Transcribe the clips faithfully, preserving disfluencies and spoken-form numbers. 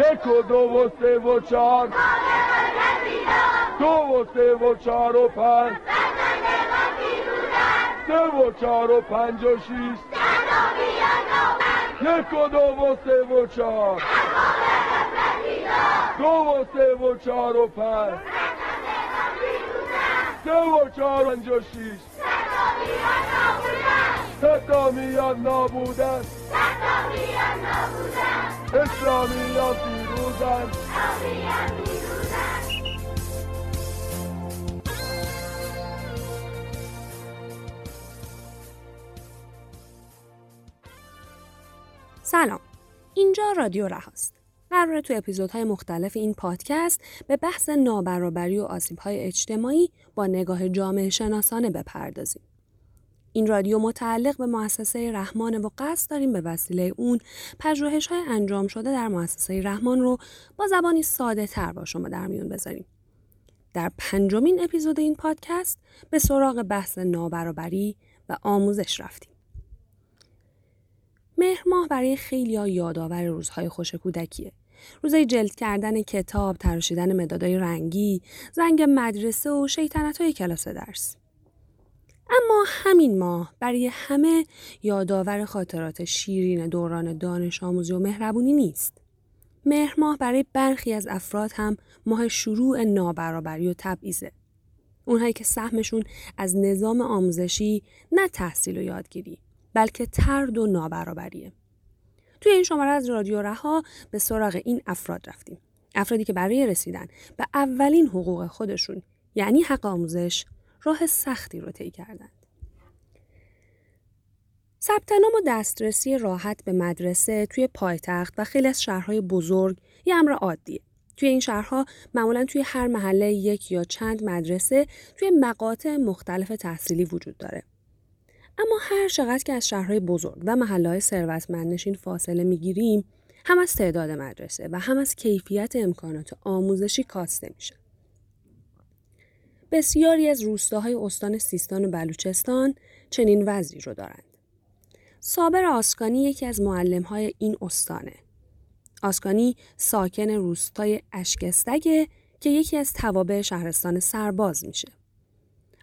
یک و دو و سه و چار، دو و سه و چار و پنج، سه و چار و پنج و شیش، یک و دو و سه و چار، دو و سه و چار و پنج، سه و چار و پنج و شیش، ستا میاد نابود است، اسلامیان پیروزن. سلام، اینجا رادیو رهاست. قراره تو اپیزودهای مختلف این پادکست به بحث نابرابری و آسیب‌های اجتماعی با نگاه جامعه شناسانه بپردازیم. این رادیو متعلق به مؤسسه رحمان و قصد داریم به وسیله اون پژوهش‌های انجام شده در مؤسسه رحمان رو با زبانی ساده تر با شما در میون بذاریم. در پنجمین اپیزود این پادکست به سراغ بحث نابرابری و آموزش رفتیم. مهر ماه برای خیلی‌ها یادآور روزهای خوش کودکیه. روزای جلد کردن کتاب، تراشیدن مدادای رنگی، زنگ مدرسه و شیطنت‌های کلاس درس. اما همین ماه برای همه یادآور خاطرات شیرین دوران دانش آموزی و مهربونی نیست. مهر ماه برای برخی از افراد هم ماه شروع نابرابری و تبعیضه. اونهایی که سهمشون از نظام آموزشی نه تحصیل و یادگیری، بلکه طرد و نابرابریه. توی این شماره از رادیو رها به سراغ این افراد رفتیم. افرادی که برای رسیدن به اولین حقوق خودشون، یعنی حق آموزش، راه سختی رو طی کردند. ثبت نام و دسترسی راحت به مدرسه توی پایتخت و خیلی از شهرهای بزرگ یه امر عادیه. توی این شهرها معمولاً توی هر محله یک یا چند مدرسه توی مقاطع مختلف تحصیلی وجود داره. اما هر چقدر که از شهرهای بزرگ و محله‌های ثروتمندنشین فاصله می‌گیریم، هم از تعداد مدرسه و هم از کیفیت امکانات آموزشی کاسته میشه. بسیاری از روستاهای استان سیستان و بلوچستان چنین وضعی رو دارند. صابر آسکانی یکی از معلم‌های این استانه. آسکانی ساکن روستای اشکستگه که یکی از توابع شهرستان سرباز میشه.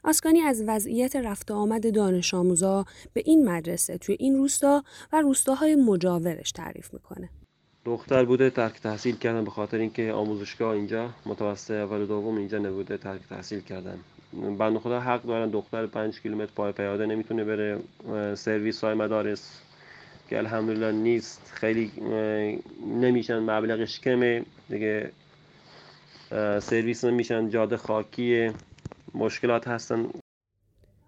آسکانی از وضعیت رفت و آمد دانش آموزا به این مدرسه توی این روستا و روستاهای مجاورش تعریف میکنه. دختر بوده ترک تحصیل کردن به خاطر اینکه آموزشگاه اینجا متوسط اول و دوم اینجا نبوده، ترک تحصیل کردن. بنده خدا حق دارن دختر پنج کیلومتر پای پیاده نمیتونه بره، سرویس های مدارس که الحمدلله نیست، خیلی نمیشن، مبلغش کمه دیگه، سرویس نمیشن، جاده خاکیه، مشکلات هستن.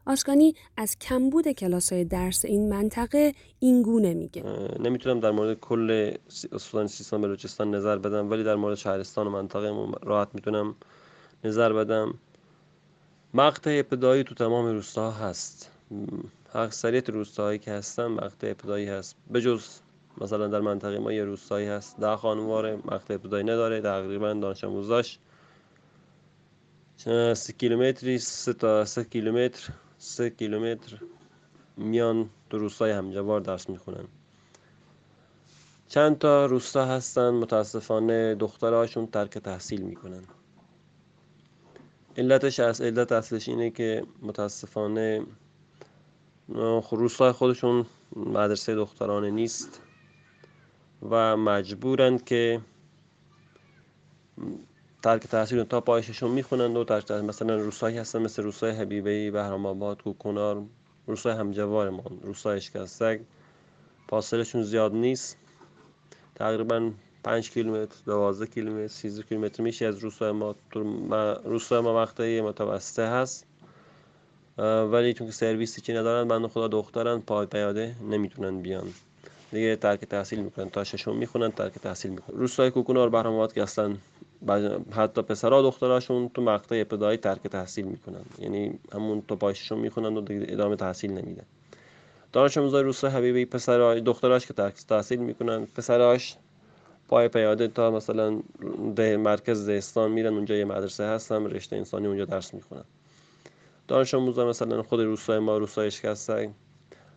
آسکانی از کمبود کلاس‌های درس این منطقه این گونه میگه. نمیتونم در مورد کل استان سیستان و بلوچستان نظر بدم، ولی در مورد شهرستان و منطقه راحت میتونم نظر بدم. مقطع ابتدایی تو تمام روستاها هست. اکثریت روستاهایی که هستن مقطع ابتدایی هست. بجز مثلا در منطقه ما یه روستایی هست ده خانواره، مقطع ابتدایی نداره، تقریبا دانش آموزاش سه کیلومتری سه تا سه کیلومتر سه کیلومتر میان تو روستای همجوار درس میخونن. چند تا روستا هستن متاسفانه دخترهاشون ترک تحصیل میکنن. علتش از علت اصلش اینه که متاسفانه روستای خودشون مدرسه دخترانه نیست و مجبورن که ترک تحصیل تا پایششون میخونند و ترک تحصیل. مثلا روستایی هستن مثل روستای حبیبآباد، بهرم آباد، کوکنار، روستای همجوار ما، روستای اشکستگه. فاصلهشون زیاد نیست، تقریبا پنج کیلومتر، دوازده کیلومتر، سیزده کیلومتر میشه از روستای ما. روستای ما وقتی متوسطه هست، ولی چون که سرویسی چی ندارن، بنده خدا دختران پای پیاده نمیتونن بیان دیگه، ترک تحصیل میکنن، تا ششم میخونن ترک تحصیل میکنن. روستای کوکنار، بهرم آباد که اصلا حتی پسرها دختراشون تو مقطع ابتدایی ترک تحصیل میکنن، یعنی همون تو پایششون میخونن و ادامه تحصیل نمیدن. دانش آموزای روستای حبیبی پسرها دختراش که ترک تحصیل میکنن، پسراش پای پیاده تا مثلا ده مرکز زهستان میرن، اونجا یه مدرسه هستن رشته انسانی، اونجا درس میخونن. دانش آموزا مثلا خود روستای ما، روستای اشکستگه،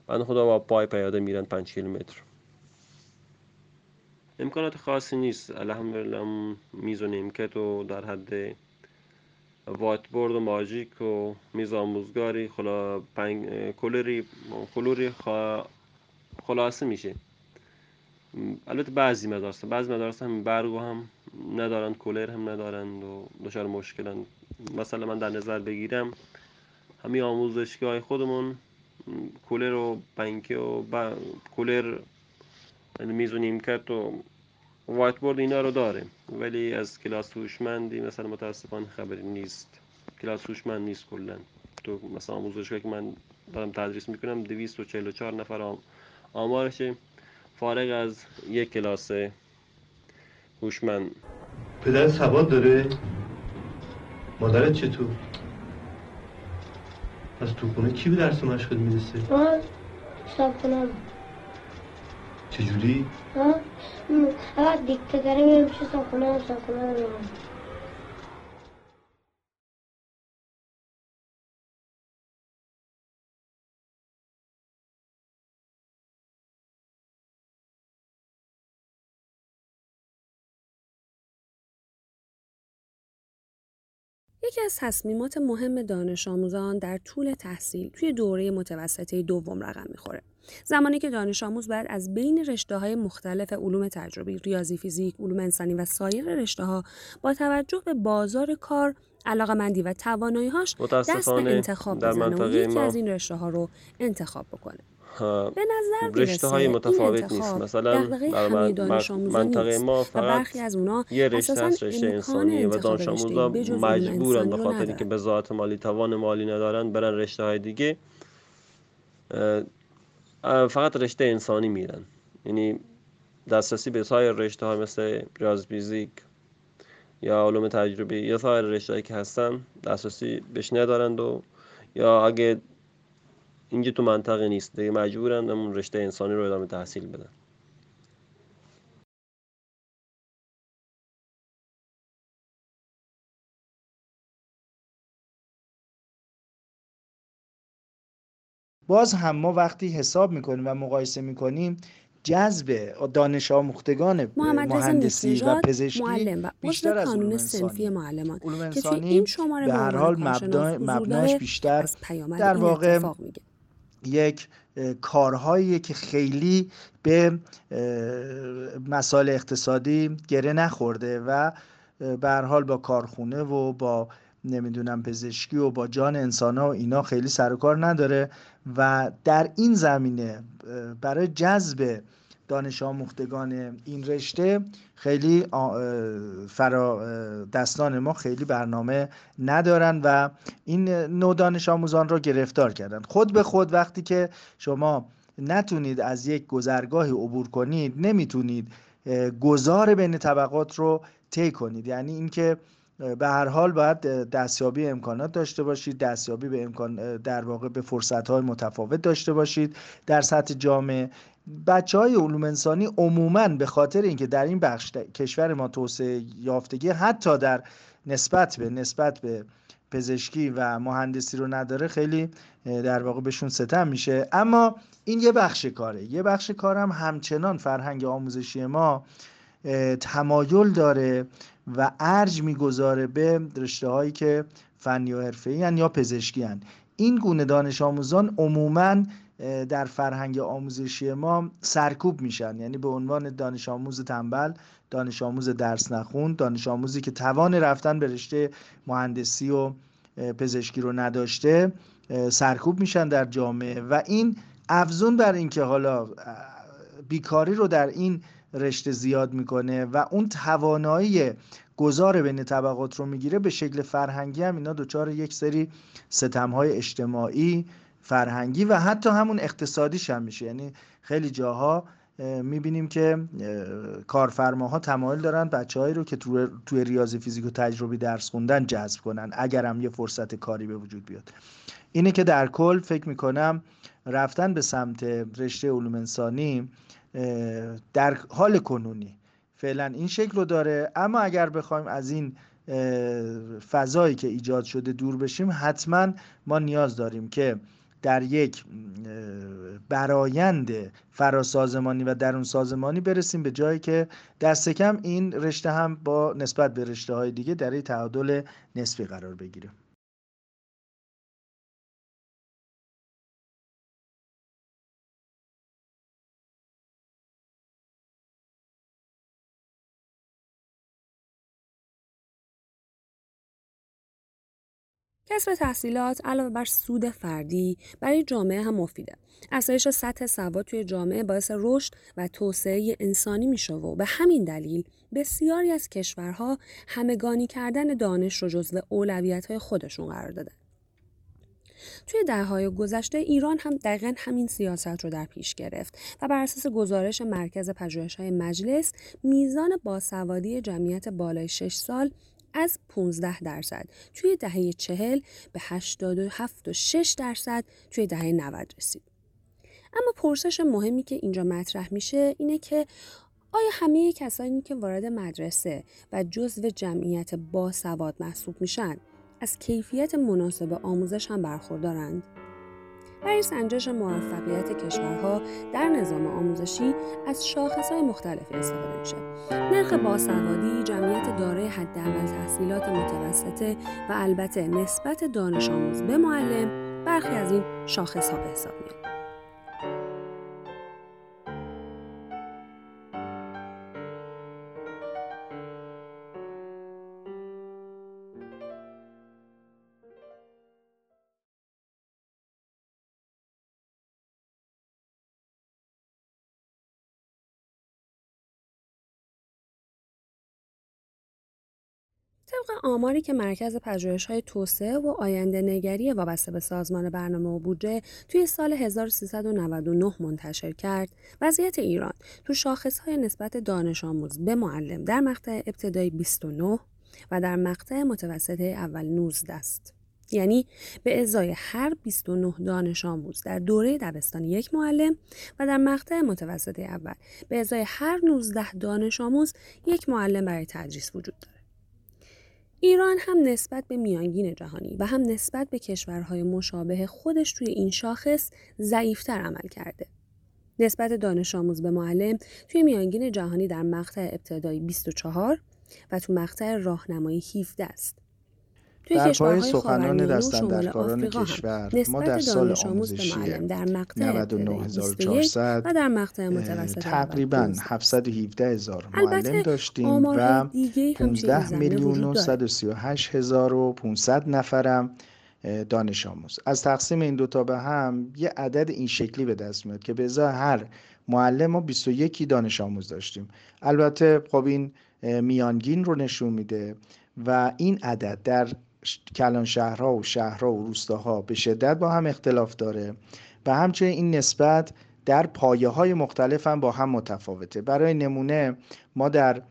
بنده خدا با پای پیاده میرن پنج کیلومتر. امکانات خاصی نیست، الحمدلله میز و نیمکت و در حد وایت بورد و ماژیک و میز آموزگاری خلا پنگ... کلوری کلوری خوا... خلاصه میشه. البته بعضی مدارس بعضی مدارس هم برگو هم ندارند، کولر هم ندارند و دچار مشکلند. مثلا من در نظر بگیرم همین آموزشگاه خودمون کولر و پنکه و با... کولر میز و نیمکت و وایت بورد اینا رو داره، ولی از کلاس هوشمندی مثلا متاسفانه خبری نیست. کلاس هوشمند نیست کلا. تو مثلا آموزشگاهی که من دارم تدریس میکنم دویست و چهل و چهار نفر آمارشه فارغ از یک کلاس هوشمند. پدر سواد داره، مادرت چطور؟ پس تو خونه کی به درس مشغول میرسه؟ من شبتونم. چجوری؟ ها؟ اول دیکتگره میرم چه ساکنه ساکنه رو میرم. یکی از تصمیمات مهم دانش آموزان در طول تحصیل توی دوره متوسطه دوم رقم میخوره. زمانی که دانش آموز باید از بین رشته‌های مختلف علوم تجربی، ریاضی، فیزیک، علوم انسانی و سایر رشته‌ها با توجه به بازار کار، علاقه‌مندی و توانایی‌هاش دست به انتخاب بزنه و یکی از این رشته‌ها رو انتخاب بکنه. به نظر رشته‌های متفاوت نیست. مثلا برای دانش آموزان منطقه ما فقط برخی از اونها یه رشته هست، رشته انسانی، و دانش آموزان مجبورن به خاطر اینکه به ذات مالی توان مالی ندارن برن رشته‌های دیگه، فقط رشته انسانی میرن. یعنی دسترسی به سایر رشته‌ها مثل ریاضی، فیزیک یا علوم تجربی یا سایر رشته‌ای که هستن دسترسی بهش ندارند، و یا اگه اینجا تو منطقه نیست دیگه مجبورن همون رشته انسانی رو ادامه تحصیل بدن. باز هم ما وقتی حساب میکنیم و مقایسه میکنیم جذب دانش آموختگان مهندسی و پزشکی بیشتر از علوم انسانی. علوم انسانی به هر حال مبناش بیشتر در واقع یک کارهایی که خیلی به مسائل اقتصادی گره نخورده و به هر حال با کارخونه و با نمیدونم پزشکی و با جان انسان‌ها و اینا خیلی سر و کار نداره، و در این زمینه برای جذب دانش آموختگان این رشته خیلی فرا دستان ما خیلی برنامه ندارن و این نوع دانش آموزان رو گرفتار کردن. خود به خود وقتی که شما نتونید از یک گذرگاهی عبور کنید، نمیتونید گذار بین طبقات رو طی کنید. یعنی اینکه به هر حال باید دستیابی امکانات داشته باشید، دستیابی به امکان در واقع به فرصت‌های متفاوت داشته باشید در سطح جامعه. بچه‌های علوم انسانی عموماً به خاطر اینکه در این بخش در... کشور ما توسعه یافتگی حتی در نسبت به نسبت به پزشکی و مهندسی رو نداره، خیلی در واقع بهشون ستم میشه. اما این یه بخش کاره. یه بخش کارم همچنان فرهنگ آموزشی ما تمایل داره و ارج میگذاره به رشته هایی که فنی و حرفه‌ای هن یا پزشکی هن. این گونه دانش آموزان عموماً در فرهنگ آموزشی ما سرکوب میشن، یعنی به عنوان دانش آموز تنبل، دانش آموز درس نخوند، دانش آموزی که توان رفتن به رشته مهندسی و پزشکی رو نداشته سرکوب میشن در جامعه. و این افزون بر اینکه حالا بیکاری رو در این رشته زیاد میکنه و اون توانایی گذار بین طبقات رو میگیره، به شکل فرهنگی هم اینا دچار یک سری ستم‌های اجتماعی، فرهنگی و حتی همون اقتصادیش هم میشه. یعنی خیلی جاها میبینیم که کارفرماها تمایل دارن بچه‌هایی رو که تو توی ریاضی، فیزیک و تجربی درس خوندن جذب کنن اگر هم یه فرصت کاری به وجود بیاد. اینه که در کل فکر میکنم رفتن به سمت رشته علوم انسانی در حال کنونی فعلا این شکل رو داره، اما اگر بخوایم از این فضایی که ایجاد شده دور بشیم، حتما ما نیاز داریم که در یک برآیند فراسازمانی و درون سازمانی برسیم به جایی که دست کم این رشته هم با نسبت به رشته های دیگه در یک تعادل نسبی قرار بگیره. کسب تحصیلات علاوه بر سود فردی برای جامعه هم مفیده. افزایش سطح سواد توی جامعه باعث رشد و توسعه انسانی میشه و به همین دلیل بسیاری از کشورها همگانی کردن دانش رو جزو اولویت‌های خودشون قرار دادن. توی دهه‌های گذشته ایران هم دقیقاً همین سیاست رو در پیش گرفت و بر اساس گزارش مرکز پژوهش‌های مجلس میزان باسوادی جمعیت بالای شش سال از پانزده درصد توی دهه چهل به هشتاد و هفت و شش درصد توی دهه نود رسید. اما پرسش مهمی که اینجا مطرح میشه اینه که آیا همه کسانی که وارد مدرسه و جزو جمعیت باسواد محسوب میشن از کیفیت مناسب آموزش هم برخوردارند؟ برای سنجش موفقیت کشورها در نظام آموزشی از شاخص‌های مختلفی استفاده میشه. نرخ باسوادی، جمعیت دارای حداقل تحصیلات متوسطه و البته نسبت دانش آموز به معلم برخی از این شاخص‌ها به حساب میاد. طبق آماری که مرکز پژوهش‌های توسعه و آینده نگری وابسته به سازمان برنامه و بودجه توی سال هزار و سیصد و نود و نه منتشر کرد، وضعیت ایران تو شاخص‌های نسبت دانش آموز به معلم در مقطع ابتدایی بیست و نه و در مقطع متوسطه اول نوزده است. یعنی به ازای هر بیست و نه دانش آموز در دوره دبستان یک معلم و در مقطع متوسطه اول به ازای هر نوزده دانش آموز یک معلم برای تدریس وجود دارد. ایران هم نسبت به میانگین جهانی و هم نسبت به کشورهای مشابه خودش توی این شاخص ضعیف‌تر عمل کرده. نسبت دانش آموز به معلم توی میانگین جهانی در مقطع ابتدایی بیست و چهار و تو مقطع راهنمایی هفده است. توی کشورهای سخنان دستاندرکاران کشور ما در سال آموزشی نود و نه هزار و چهارصد و در مقطع متوسط تقریبا هفتصد و هفده هزار معلم داشتیم و پانزده میلیون و صد و سی و هشت هزار و پانصد نفرم دانش آموز. از تقسیم این دوتا به هم یه عدد این شکلی به دست میاد که به ازای هر معلم ما بیست و یک دانش آموز داشتیم. البته خب این میانگین رو نشون میده و این عدد در کلان شهرها و شهرها و روستاها به شدت با هم اختلاف داره و همچنین این نسبت در پایه‌های مختلف هم با هم متفاوته. برای نمونه ما در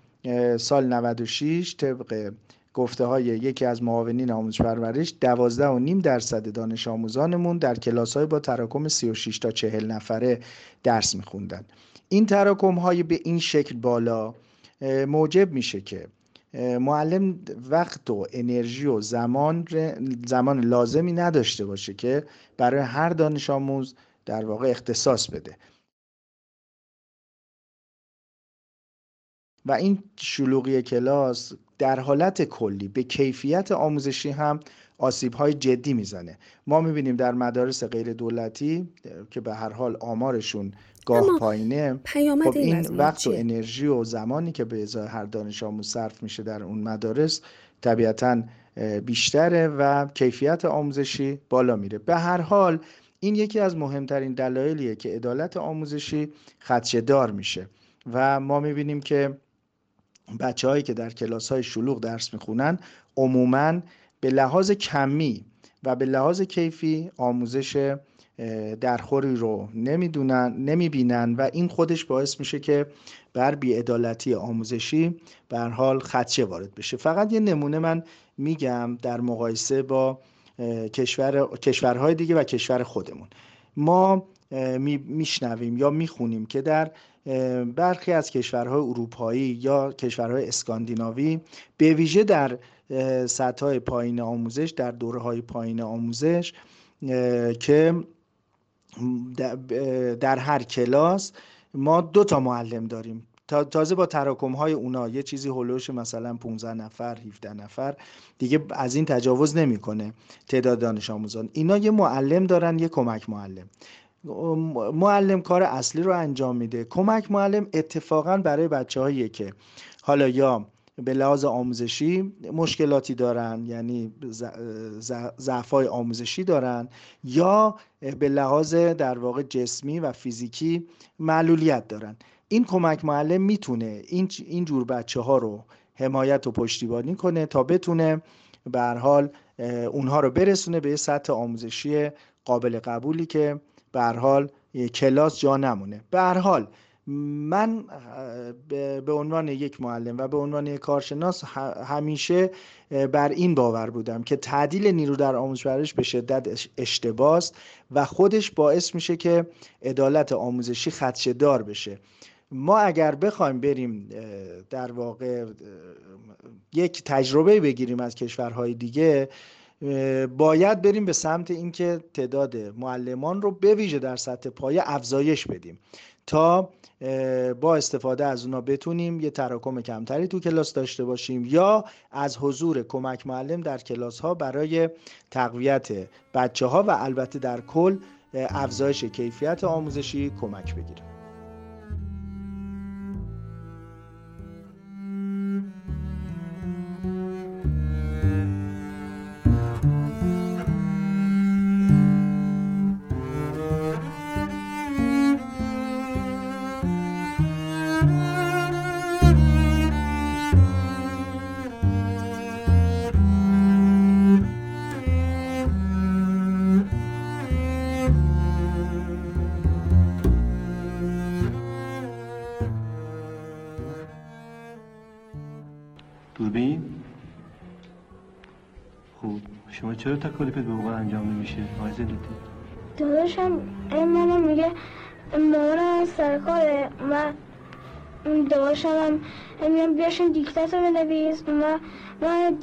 سال نود و شش طبق گفته‌های یکی از معاونین آموزش پرورش دوازده و نیم درصد دانش آموزانمون در کلاس‌های با تراکم سی و شش تا چهل نفره درس می‌خوندن. این تراکم‌های به این شکل بالا موجب میشه که معلم وقت و انرژی و زمان زمان لازمی نداشته باشه که برای هر دانش آموز در واقع اختصاص بده و این شلوغی کلاس در حالت کلی به کیفیت آموزشی هم آسیب‌های جدی میزنه. ما می‌بینیم در مدارس غیر دولتی که به هر حال آمارشون گاه پایینه، خب این وقت و انرژی و زمانی که به ازای هر دانش آموز صرف میشه در اون مدارس طبیعتاً بیشتره و کیفیت آموزشی بالا میره. به هر حال این یکی از مهمترین دلایلیه که عدالت آموزشی خدشه‌دار میشه و ما می‌بینیم که بچه‌هایی که در کلاس‌های شلوغ درس می‌خونن عموماً به لحاظ کمی و به لحاظ کیفی آموزش درخوری رو نمیدونن، نمیبینن و این خودش باعث میشه که بر بی‌عدالتی آموزشی به هر حال خدشه وارد بشه. فقط یه نمونه من میگم در مقایسه با کشور کشورهای دیگه و کشور خودمون. ما میشنویم یا میخونیم که در برخی از کشورهای اروپایی یا کشورهای اسکاندیناوی به ویژه در سطح های پایین آموزش، در دوره های پایین آموزش که در هر کلاس ما دو تا معلم داریم، تازه با تراکم‌های اونا یه چیزی هولوش مثلا پانزده نفر هفده نفر دیگه از این تجاوز نمی‌کنه تعداد دانش آموزان. اینا یه معلم دارن، یه کمک معلم. معلم کار اصلی رو انجام میده، کمک معلم اتفاقا برای بچه‌هایی که حالا یا به لحاظ آموزشی مشکلاتی دارن، یعنی ضعف‌های آموزشی دارن، یا به لحاظ در واقع جسمی و فیزیکی معلولیت دارن. این کمک معلم میتونه این این جور بچه‌ها رو حمایت و پشتیبانی کنه تا بتونه به هر حال اونها رو برسونه به سطح آموزشی قابل قبولی که به هر حال کلاس جا نمونه. به هر حال من به عنوان یک معلم و به عنوان یک کارشناس همیشه بر این باور بودم که تعدیل نیرو در آموزش پرورش به شدت اشتباه است و خودش باعث میشه که عدالت آموزشی خدشه دار بشه. ما اگر بخوایم بریم در واقع یک تجربه بگیریم از کشورهای دیگه، باید بریم به سمت اینکه تعداد معلمان رو به ویژه در سطح پایه افزایش بدیم تا با استفاده از اونا بتونیم یه تراکم کمتری تو کلاس داشته باشیم، یا از حضور کمک معلم در کلاس ها برای تقویت بچه ها و البته در کل افزایش کیفیت آموزشی کمک بگیریم. چرا تکالیفت به موقع انجام نمیشه؟ آقای زندگی داداشم این مامان میگه مامانم سرکاره و داداشم هم میگم بیاشم دیکتت رو بنویس و من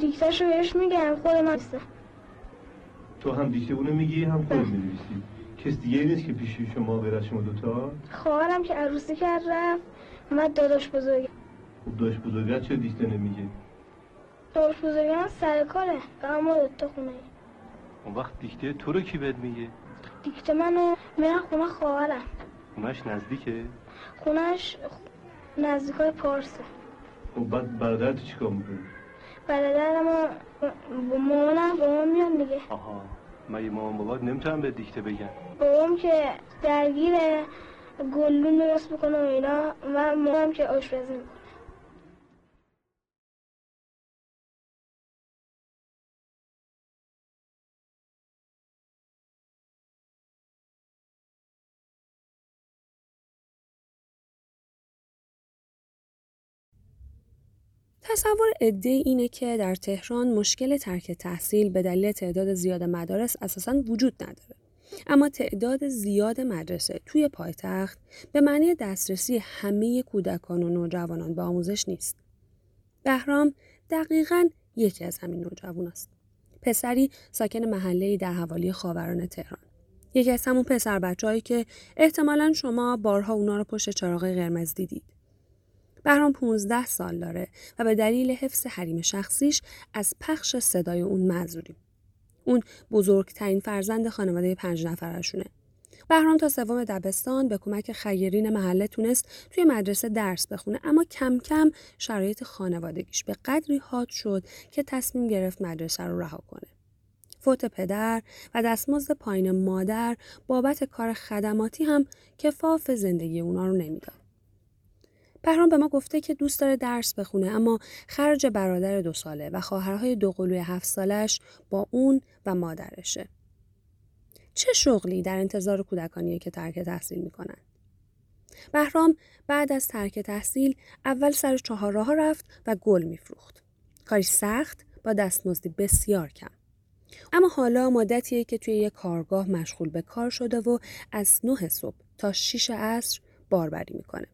دیکتش رو بهش میگم خود من. تو هم دیکته اونو میگی هم خود می‌نویسی؟ کس دیگه نیست که پیش شما غیر از شما دوتا؟ خواهرم که عروسی کرد رفت و داداش بزرگم. خب داداش بزرگت چرا دیکته نمیگه؟ داداش بزرگم سرکاره قمارت تو خونه. اون وقت دیکته تو رو کی بد میگه؟ دیکته منو میرم خونه خواهرم. خونهش نزدیکه؟ خونهش نزدیکای پارسه. خب بعد برادرت چیکار میکنه؟ برادرمو مامانم با ما میان دیگه. آها مگه مامان بابات نمیتونم به دیکته بگن؟ بابام که درگیره گلدون درست میکنه و اینا و مامانم که آشپزی میکنه. تصور عده‌ای اینه که در تهران مشکل ترک تحصیل به دلیل تعداد زیاد مدارس اساساً وجود نداره، اما تعداد زیاد مدرسه توی پایتخت به معنی دسترسی همه کودکان و نوجوانان به آموزش نیست. بهرام دقیقاً یکی از همین نوجواناست. پسری ساکن محله‌ای در حوالی خاوران تهران. یکی از همون پسر بچه‌هایی که احتمالاً شما بارها اونا رو پشت چراغ قرمز دیدید. بهرام پونزده سال داره و به دلیل حفظ حریم شخصیش از پخش صدای اون معذوریم. اون بزرگترین فرزند خانواده پنج نفرشونه. بهرام تا سوم دبستان به کمک خیرین محله تونست توی مدرسه درس بخونه، اما کم کم شرایط خانوادگیش به قدری حاد شد که تصمیم گرفت مدرسه رو رها کنه. فوت پدر و دستمزد پایین مادر بابت کار خدماتی هم کفاف زندگی اونا رو نمیداد. بهرام به ما گفته که دوست داره درس بخونه، اما خرج برادر دو ساله و خواهرهای دوقلوی هفت سالش با اون و مادرشه. چه شغلی در انتظار کودکانیه که ترک تحصیل میکنن؟ بهرام بعد از ترک تحصیل اول سر چهارراه رفت و گل میفروخت. کاری سخت با دستمزدی بسیار کم. اما حالا مدتیه که توی یک کارگاه مشغول به کار شده و از نه صبح تا شش عصر باربری میکنه.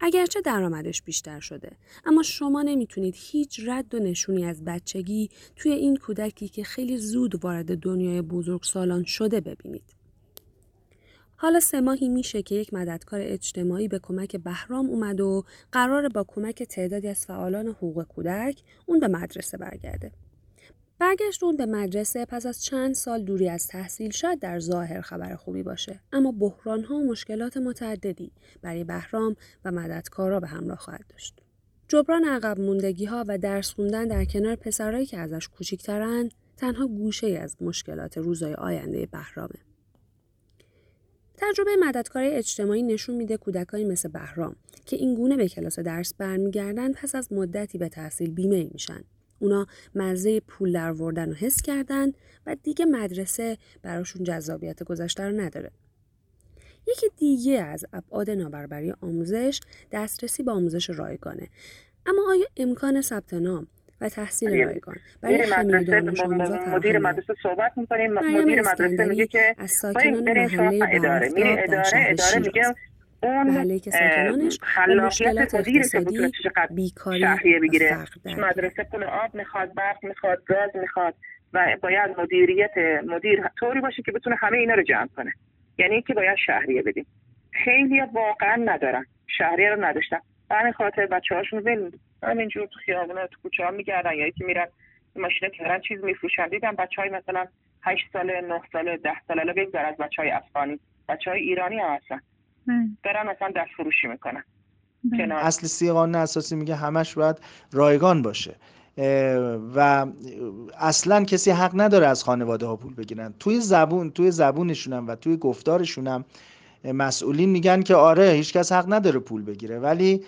اگرچه درآمدش بیشتر شده، اما شما نمیتونید هیچ رد و نشونی از بچگی توی این کودکی که خیلی زود وارد دنیای بزرگسالان شده ببینید. حالا سه ماهی میشه که یک مددکار اجتماعی به کمک بهرام اومد و قراره با کمک تعدادی از فعالان حقوق کودک اون به مدرسه برگرده. برگشت اون به مدرسه پس از چند سال دوری از تحصیل شد در ظاهر خبر خوبی باشه، اما بحران‌ها و مشکلات متعددی برای بهرام و مددکارا به همراه خواهد داشت. جبران عقب موندگی‌ها و درس خوندن در کنار پسرایی که ازش کوچیک‌ترن تنها گوشه‌ای از مشکلات روزهای آینده بهرامه. تجربه مددکاری اجتماعی نشون میده کودکایی مثل بهرام که این گونه به کلاس درس برمیگردن پس از مدتی به تحصیل بیمه میشن. اونا مزه پول درآوردن و حس کردن و دیگه مدرسه براشون جذابیت گذشته رو نداره. یکی دیگه از ابعاد نابرابری آموزش دسترسی به آموزش رایگانه. اما آیا امکان ثبت نام و تحصیل رایگان برای همه دانش آموزا فراهمه؟ مدیر مدرسه صحبت می‌کنیم، مدیر مدرسه میگه که از ساکنان محله اداره میره اداره اداره میگه محله که ساکنانش خلاقیت مدیرش بود چقدر بیکاری بگیره، مدرسه پول آب میخواد، برق میخواد، گاز میخواد و باید مدیریت مدیر طوری باشه که بتونه همه اینا رو جمع کنه. یعنی که باید شهریه بدیم. خیلی واقعا ندارن، شهریه رو نداشتن، همین خاطر بچه‌هاشون ول همینجور تو خیابونا تو کوچه‌ها میگردن یا یکی میرن ماشینا کردن چیز میفروشن. دیدم بچهای مثلا هشت ساله، نه ساله، ده ساله الا بگذار از بچهای افغانی، بچهای ایرانی هم هستن برن مثلا دست فروشی میکنن. اصل سی قانون اساسی میگه همش باید رایگان باشه و اصلا کسی حق نداره از خانواده ها پول بگیرن. توی زبون توی زبونشونم و توی گفتارشونم مسئولین میگن که آره هیچکس حق نداره پول بگیره، ولی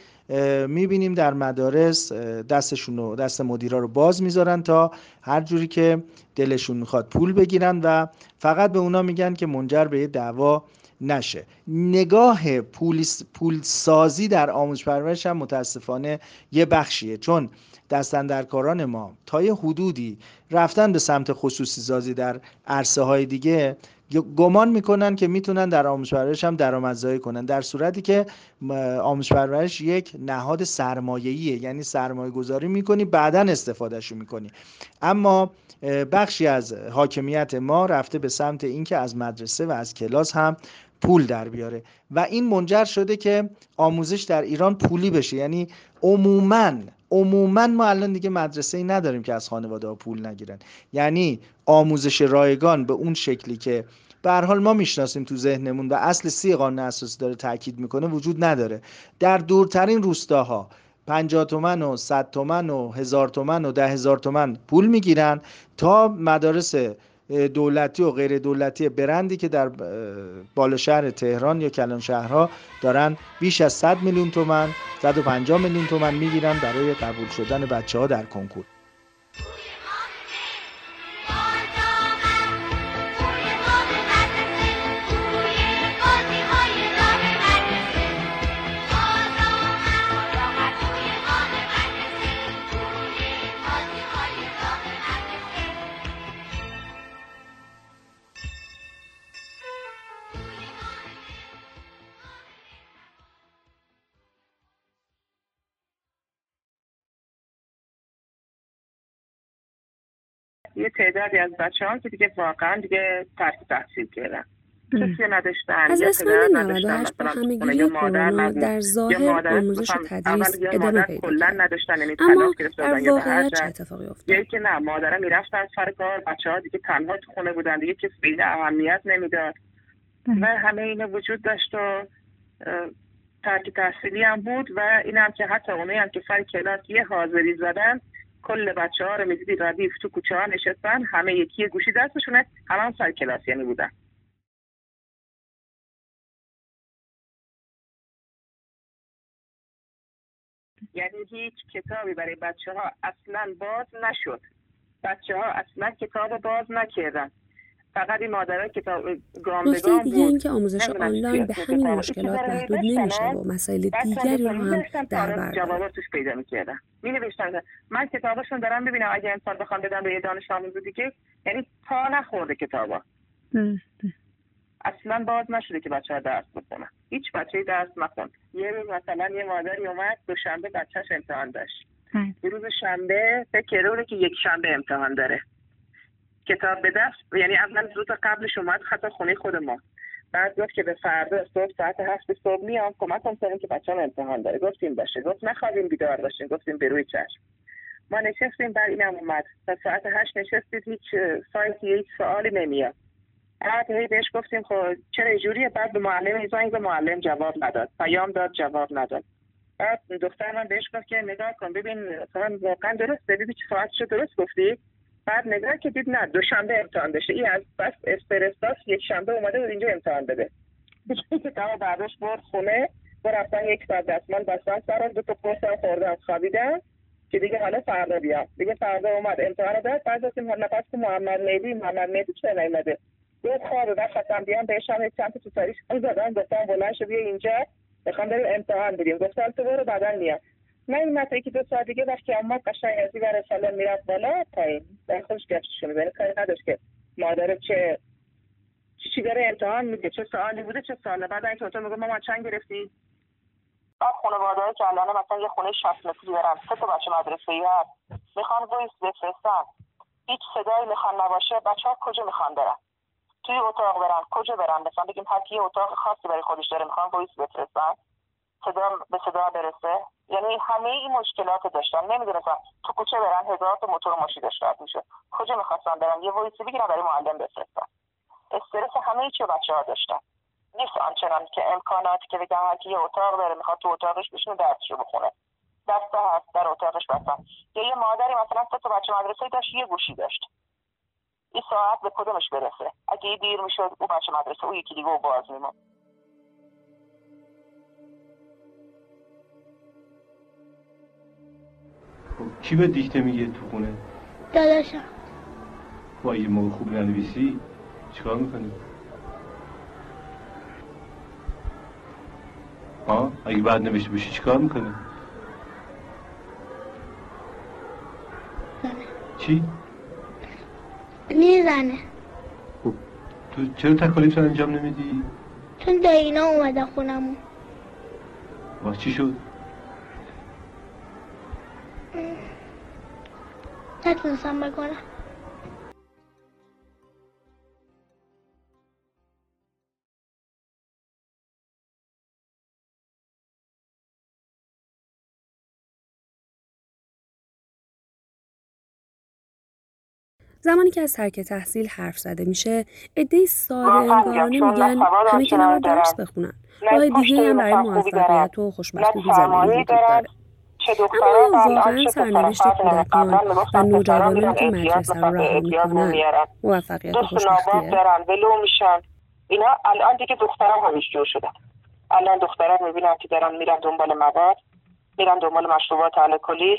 میبینیم در مدارس دستشونو دست مدیرا رو باز میذارن تا هر جوری که دلشون میخواد پول بگیرن و فقط به اونا میگن که منجر به یه دعوا نشه. نگاه پولیس پول سازی در آموزش پرورش هم متاسفانه یه بخشیه، چون دست اندرکاران ما تا یه حدودی رفتن به سمت خصوصی سازی در عرصه های دیگه، گمان میکنن که میتونن در آموزش پرورش هم درآمدزایی کنن، در صورتی که آموزش پرورش یک نهاد سرمایه‌ایه، یعنی سرمایه گذاری میکنی بعداً استفادهشو میکنی. اما بخشی از حاکمیت ما رفته به سمت اینکه از مدرسه و از کلاس هم پول در بیاره و این منجر شده که آموزش در ایران پولی بشه. یعنی عموماً عموماً ما الان دیگه مدرسه‌ای نداریم که از خانواده‌ها پول نگیرن، یعنی آموزش رایگان به اون شکلی که به هر حال ما میشناسیم تو ذهنمون و اصل سی قانون اساسی داره تاکید میکنه وجود نداره. در دورترین روستاها پنجاه تومن و صد تومن و هزار تومن و ده هزار تومن پول میگیرن تا مدارس دولتی و غیر دولتی برندی که در بالا شهر تهران یا کلان شهرها دارن بیش از صد میلیون تومان، صد و پنجاه میلیون تومان میگیرن برای قبول شدن بچه ها در کنکور. یه تعدادی از بچه‌ها که دیگه واقعا دیگه ترک تحصیل کردن، کسی نداشتن، از اسفند نود و هشت با همه‌گیری کرونا در ظاهر آموزش و تدریس ادامه پیدا کرد، اما در واقعیت چه اتفاقی افتاد؟ یکی نه مادرها میرفتن سر کار، بچه‌ها دیگه تنها تو خونه بودن، دیگه کسی به این اهمیت نمیداد و همه اینا وجود داشت و ترک تحصیلی هم بود و اینم که حتی اونایی هم که سر کلاس یه حاضری زدن کل بچه‌ها رو می‌دیدی ردیف تو کوچه‌ها نشستن، همه یکی گوشی دستشونه، همه هم سر کلاس یعنی بودن. یعنی هیچ کتابی برای بچه‌ها اصلاً باز نشد. بچه‌ها اصلاً کتاب باز نکردن. فقط این مادرها کتاب گام به گام بود. اینکه آموزش آنلاین به همین مشکلات محدود نمیشه و مسائل دیگری رو هم در بر جواباتش پیدا می‌کردن. می‌نوشتن من کتاباشون دارم ببینم اگه امسال بخوام بدم به یه دانش آموز دیگه، یعنی پا نخورده کتابا. درسته. اصلاً باز نشده که بچه‌ها درس بخونن. هیچ بچه‌ای درس نخوند. یه روز مثلا یه مادری اومد دوشنبه بچه‌ش امتحان داشت. یه روز شنبه فکر کنه که یک شنبه امتحان داره. کتاب به دست، یعنی اول دو تا قبلش اومد خط خونه خود ما بعد گفت که به فردا صبح ساعت هفت صبح میام کمکم کنین که بچه‌ام امتحان داره. گفتیم باشه. گفت نخوابیم بیدار باشین. گفتیم به روی چشم. ما نشستیم، بعد اینم اومد. تا ساعت هشت نشستید، هیچ سایتی هیچ سوالی نمیاد. بعد هی بهش گفتیم خب چرا اینجوریه؟ بعد به معلم زنگ زد، معلم جواب نداد، پیام داد جواب نداد. بعد دختر من بهش گفت که نگاه کن ببین مثلا واقعا درسته، ببین چه ساعت شد، درست گفتی. بعد نگاه که دید نه، دوشنبه امتحان داشته، این از بس استرس داشت یک شنبه اومده بود اینجا امتحان بده. دیگه که تا بعدش برد خونه، رفتن یک ساعت دستمال بستن سرم، دو تا قرص خوردم خوابیدم که دیگه حالا فردا بیام. دیگه فردا اومد امتحان رو داد. بعد گفتیم حالا پس که محمد نیبی محمد نیبی چه نیومده، یه خواب بعد خواستم بیام بهش هم چند تا سفارش دادم، گفتم بلند شو بیا اینجا میخوام بریم امتحان بدیم. گفتم تو برو بعدن میام. من مثلا که دو ساعت دیگه وقتی اومد قشنگ از دیوار سالن میرفت بالا پایین، در خوش گشتشون ولی کاری نداشت که مادر چه چی داره امتحان میده، چه سوالی بوده چه ساله. بعد اینکه تو میگم مامان چند گرفتی؟ بعد خانواده ها که الان مثلا یه خونه شصت متری دارم، سه تا بچه مدرسه‌ای هست، میخوان وایس بفرستم، هیچ صدایی میخوان نباشه، بچه‌ها کجا میخوان برن؟ توی اتاق برن، کجا برن؟ مثلا بگیم هر کی اتاق خاصی برای خودش داره میخوان وایس بفرستن صدا به صدا برسه. یعنی همه این مشکلات رو داشتم، نمیدونستم تو کوچه برن، هزار تا موتور و ماشین داشت رد میشه، کجا میخواستم برم یه وایسی بگیرم برای معلم بفرستم. استرس همه چی بچه‌ها داشتن، نیست آنچنان که امکاناتی که بگم هر کی یه اتاق بره میخواد تو اتاقش بشینه درسشو بخونه، دسته هست در اتاقش بستن. یا یه مادری مثلا سه تا بچه مدرسه‌ای داشت، یه گوشی داشت، این ساعت به کدومش برسه، اگه دیر میشد اون بچه مدرسه اون یکی دیگه باز میمون. کی به دیکته میگه تو خونه؟ داداشم. خب اگه ما خوب ننویسی چیکار میکنی؟ ها؟ اگه بعد نوشته بشی چیکار میکنی؟ زنه. چی؟ میزنه. خب تو چرا تکالیف انجام نمیدی؟ چون دینا اومده خونمون. واسه چی شد؟ نتونستم بکنم. زمانی که از ترک تحصیل حرف زده میشه، عده‌ای ساده انگارانه میگن همه که نباید درس بخونن، راه دیگه هم برای موفقیت و خوشبختی تو زندگی وجود داره. اما آیا واقعا سرنوشت کودکان و نوجوانان که مدرسه رو رها میکنن موفقیت و خوشبختیه؟ اینا الان دیگه دختران همیش جور شدن، الان دختران میبینن که دارن میرن دنبال مواد، میرن دنبال مشروبات الکلی،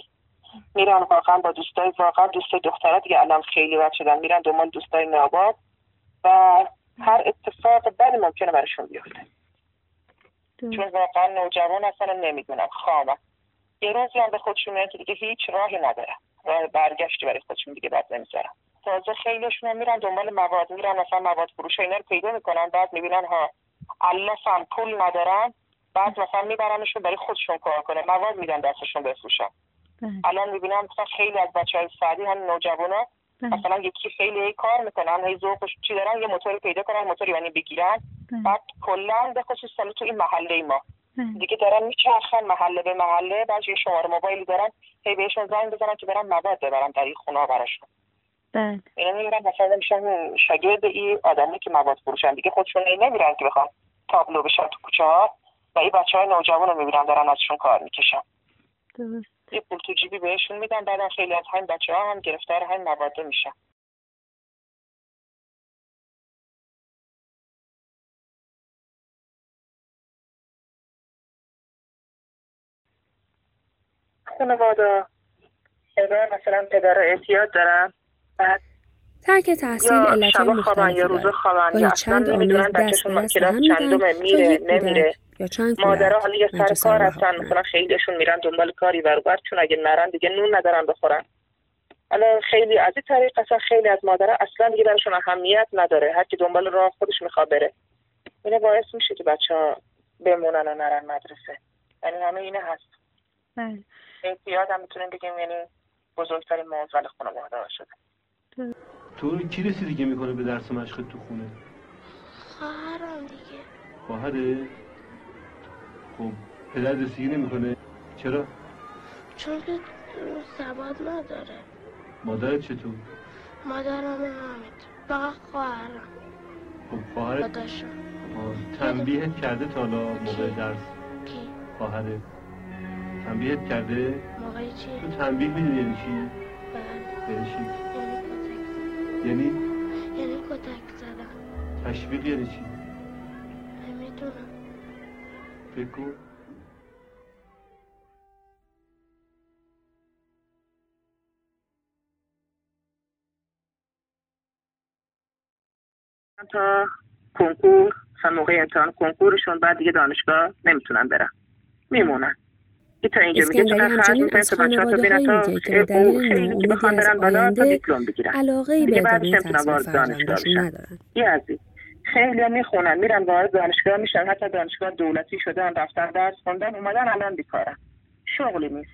میرن واقعا با دوستای واقعا دوستای دخترها دیگه الان خیلی بد شدن، میرن دنبال دوستای ناباب و هر اتفاق بد ممکنه براشون بیفته، چون واقعا نوجوان اصلا نمیدونن، خامه یه روزی هم به خودشون میرن که دیگه هیچ راهی نداره، راه برگشتی برای خودشون دیگه بد نمیذارن. تازه خیلیشون هم میرن دنبال مواد، میرن مثلا مواد فروش اینا رو پیدا میکنن، بعد میبینن ها الافم پول ندارن، بعد مثلا میبرنشون برای خودشون کار کنه، مواد میدن دستشون بفروشن. الان میبینم مثلا خیلی از بچهای سعدی هم نوجوانا مثلا یکی خیلی کار میکنن، هی ذوقش چی دارن یه موتور پیدا کنن، موتوری یعنی بگیرن، بعد کلا به خصوص تو این محله ما دیگه دارن میچرخن محله به محله، بعد یه شماره موبایلی دارن هی بهشون زنگ بزنن که برن مواد ببرن در این خونه براشون. بله یعنی میرن مثلا میشن شاگرد این آدمی که مواد فروشن، دیگه خودشون نمیرن که بخوام تابلو بشن تو کوچه ها و این بچهای نوجوانو میبینن دارن ازشون کار میکشن. درست. یه پول تو جیبی بهشون میدن، بعدن خیلی از همین بچه ها هم گرفتار همین مواد میشن. خانواده اگر مثلا پدر اعتیاد دارن، بعد ترک تحصیل علتهای مختلفی داره، گاهی چند آمار دست به دست هم میدن، چون نمیره یا چند مادرها حالا یه سر کار هستن، مثلا خیلیشون میرن دنبال کاری برابر، چون اگه نرن دیگه نون ندارن بخورن. الان خیلی از این طریق اصلا خیلی از مادرها اصلا دیگه براشون اهمیت نداره، هر کی دنبال راه خودش میخواد بره. اینا باعث میشه که بچه‌ها بمونن و نرن مدرسه، یعنی همه اینا هست. بله اعتیاد هم میتونیم بگیم یعنی بزرگترین موضوع خانواده شده. تو کی رسیدگی میکنه به درس مشق تو خونه؟ خواهرم دیگه. خواهره؟ خب پدر رسیگی نمی کنه؟ چرا؟ چون که سواد نداره. مادرت چطور؟ مادرم همید فقط خواهرم. خب خواهرت؟ داداشم. تنبیهت کرده تا حالا موقع درس؟ کی؟ خواهره تنبیهت کرده؟ موقع چی؟ تو تنبیه میدونی یعنی چی؟ بله. یعنی چی؟ یعنی یعنی یعنی کتک زدم. تشویق یعنی چی؟ نمیدونم. بگو. تا کنکور، تا موقع امتحان کنکورشون بعد دیگه دانشگاه نمیتونن برن، میمونن. این تا اینجا میگه چون خرج میکنن تا بچه‌ها برن تا خیلی که بخوان برن بالا تا دیپلم بگیرن، دیگه بعدش نمیتونن وارد دانشگاه بشن. یه عزیز خیلی میخونن میرن وارد دانشگاه میشن، حتی دانشگاه دولتی شدن، رفتن درس خوندن، اومدن الان بیکارن، شغلی نیست.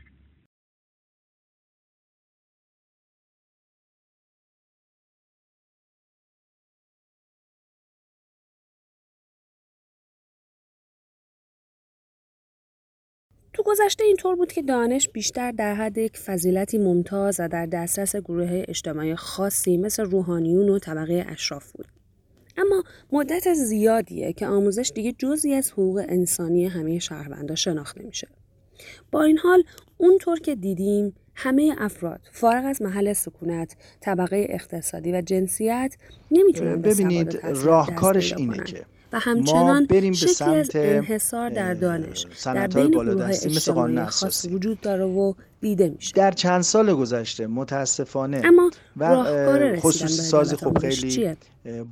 تو گذشته اینطور بود که دانش بیشتر در حد یک فضیلتی ممتاز و در دسترس گروه اجتماعی خاصی مثل روحانیون و طبقه اشراف بود. اما مدت زیادیه که آموزش دیگه جزئی از حقوق انسانی همه شهروندا شناخته میشه. با این حال اونطور که دیدیم همه افراد فارغ از محل سکونت، طبقه اقتصادی و جنسیت نمیتونن به سواد تحصیل راهکارش اینه که و همچنان شکلی از انحصار در دانش در بین گروه اجتماعی خاص وجود داره و دیده میشه. در چند سال گذشته متاسفانه اما و خصوصی سازی خب خیلی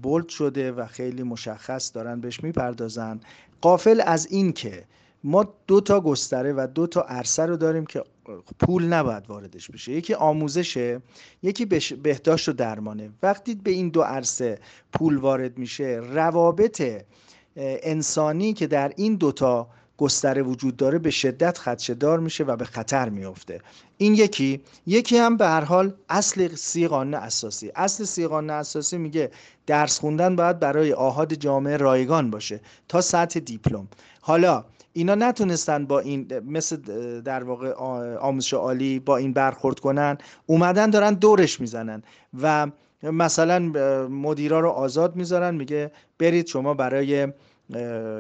بولد شده و خیلی مشخص دارن بهش میپردازن، غافل از این که ما دو تا گستره و دو تا عرصه رو داریم که پول نباید واردش بشه، یکی آموزشه، یکی بهداشت و درمانه. وقتی به این دو عرصه پول وارد میشه، روابط انسانی که در این دو تا گستره وجود داره به شدت خدشه‌دار میشه و به خطر میفته. این یکی یکی هم به هر حال اصل سی قانون اساسی. اصل سی قانون اساسی میگه درس خوندن باید برای آحاد جامعه رایگان باشه تا سطح دیپلم. حالا اینا نتونستن با این مثل در واقع آموزش عالی با این برخورد کنن، اومدن دارن دورش میزنن و مثلا مدیرا رو آزاد میذارن، میگه برید شما برای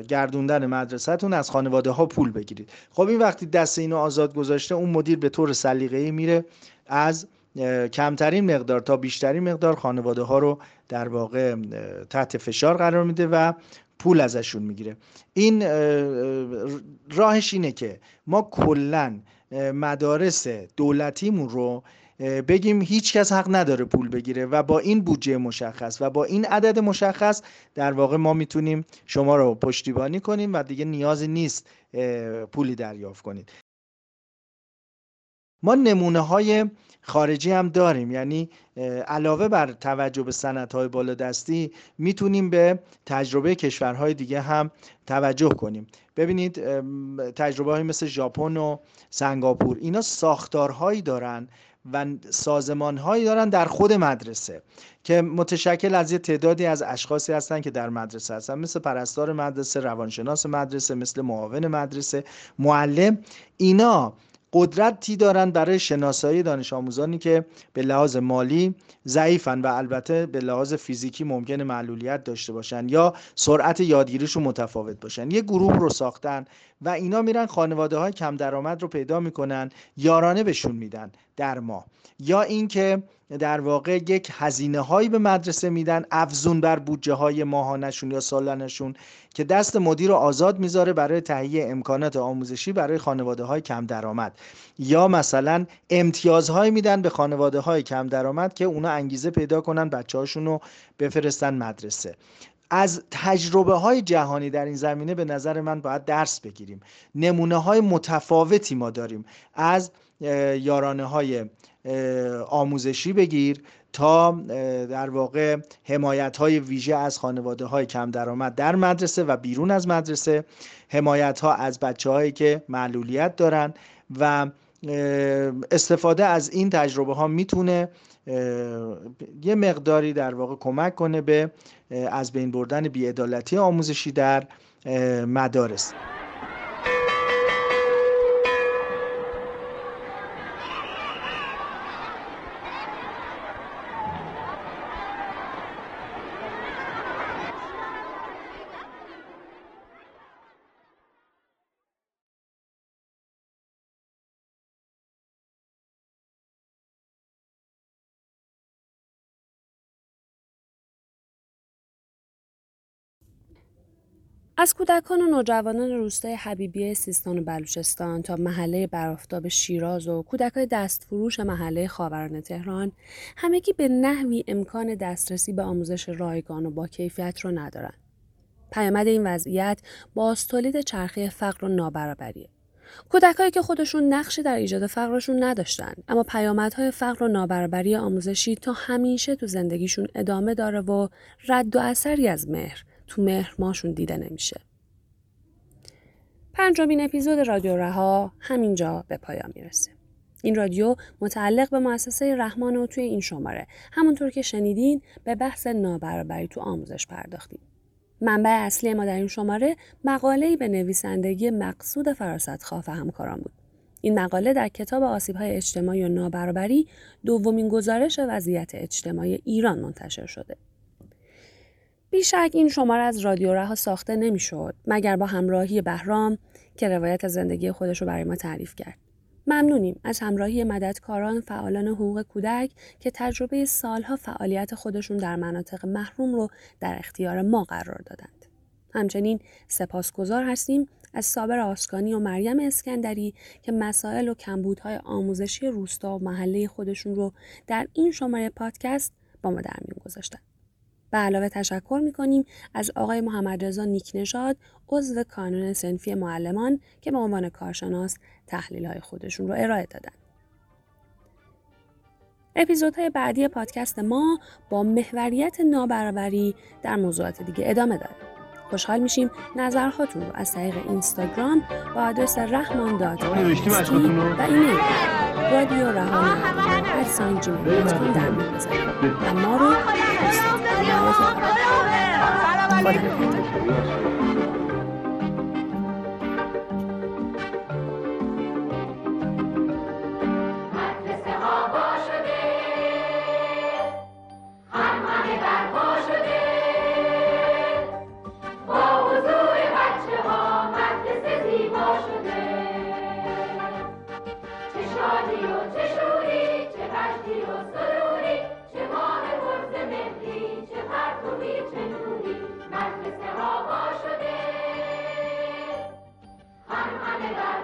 گردوندن مدرسه‌تون از خانواده ها پول بگیرید. خب این وقتی دست اینو آزاد گذاشته، اون مدیر به طور سلیقه‌ای میره از کمترین مقدار تا بیشترین مقدار خانواده ها رو در واقع تحت فشار قرار میده و پول ازشون میگیره. این راهش اینه که ما کلن مدارس دولتیمون رو بگیم هیچ کس حق نداره پول بگیره و با این بودجه مشخص و با این عدد مشخص در واقع ما میتونیم شما رو پشتیبانی کنیم و دیگه نیازی نیست پولی دریافت کنید. ما نمونه های خارجی هم داریم، یعنی علاوه بر توجه به سنت‌های بالادستی میتونیم به تجربه کشورهای دیگه هم توجه کنیم. ببینید تجربه‌هایی مثل ژاپن و سنگاپور، اینا ساختارهایی دارن و سازمانهایی دارن در خود مدرسه که متشکل از یه تعدادی از اشخاصی هستن که در مدرسه هستن، مثل پرستار مدرسه، روانشناس مدرسه، مثل معاون مدرسه، معلم. اینا قدرتی دارن برای شناسایی دانش آموزانی که به لحاظ مالی ضعیفن و البته به لحاظ فیزیکی ممکنه معلولیت داشته باشن یا سرعت یادگیریشون متفاوت باشن. یه گروه رو ساختن و اینا میرن خانواده‌های کم درآمد رو پیدا میکنن، یارانه بهشون میدن در ماه، یا اینکه در واقع یک هزینه هایی به مدرسه میدن افزون بر بودجه های ماهانشون یا سالانشون که دست مدیر رو آزاد میذاره برای تهیه امکانات آموزشی برای خانواده های کم درآمد، یا مثلا امتیازهایی میدن به خانواده های کم درآمد که اونا انگیزه پیدا کنن بچه‌هاشون رو بفرستن مدرسه. از تجربه های جهانی در این زمینه به نظر من باید درس بگیریم. نمونه های متفاوتی ما داریم، از یارانه های آموزشی بگیر تا در واقع حمایت های ویژه از خانواده های کم درآمد در مدرسه و بیرون از مدرسه، حمایت ها از بچه هایی که معلولیت دارن و استفاده از این تجربه ها میتونه یه مقداری در واقع کمک کنه به از بین بردن بی‌عدالتی آموزشی در مدارس. از کودکان و نوجوانان روستای حبیبیه سیستان و بلوچستان تا محله برافتاب شیراز و کودکای دستفروش محله خاوران تهران، همگی به نحوی امکان دسترسی به آموزش رایگان و با کیفیت رو ندارن. پیامد این وضعیت باز تولید چرخه فقر و نابرابریه. کودکایی که خودشون نقشی در ایجاد فقرشون نداشتن، اما پیامدهای فقر و نابرابری آموزشی تا همیشه تو زندگیشون ادامه داره و رد و اثری از مهر تو مهر ماشون دیده نمیشه. پنجمین اپیزود رادیو رها همینجا به پایان میرسه. این رادیو متعلق به مؤسسه رحمان و توی این شماره همونطور که شنیدین به بحث نابرابری تو آموزش پرداختیم. منبع اصلی ما در این شماره مقاله‌ای به نویسندگی مقصود فراست خواه و همکاران بود. این مقاله در کتاب آسیب‌های اجتماعی و نابرابری دومین گزارش وضعیت اجتماعی ایران منتشر شده. بیشک این شماره از رادیو رها ساخته نمیشد مگر با همراهی بهرام که روایت از زندگی خودش رو برای ما تعریف کرد. ممنونیم از همراهی مددکاران فعالان حقوق کودک که تجربه سالها فعالیت خودشون در مناطق محروم رو در اختیار ما قرار دادند. همچنین سپاسگزار هستیم از صابر آسکانی و مریم اسکندری که مسائل و کمبودهای آموزشی روستا و محله خودشون رو در این شماره پادکست با ما در میون گذاشتند. به علاوه تشکر می‌کنیم از آقای محمد رضا نیکنشاد، عضو کانون صنفی معلمان که به عنوان کارشناس تحلیل‌های خودشون رو ارائه دادن. اپیزودهای بعدی پادکست ما با محوریت نابرابری در موضوعات دیگه ادامه داره. خوشحال میشیم نظرهاتون رو از طریق اینستاگرام با آدرس رحمان دات و ایمیل رادیو رها هر سانجی می‌کنید در میون بذارید. اما رو Thank you. Bye.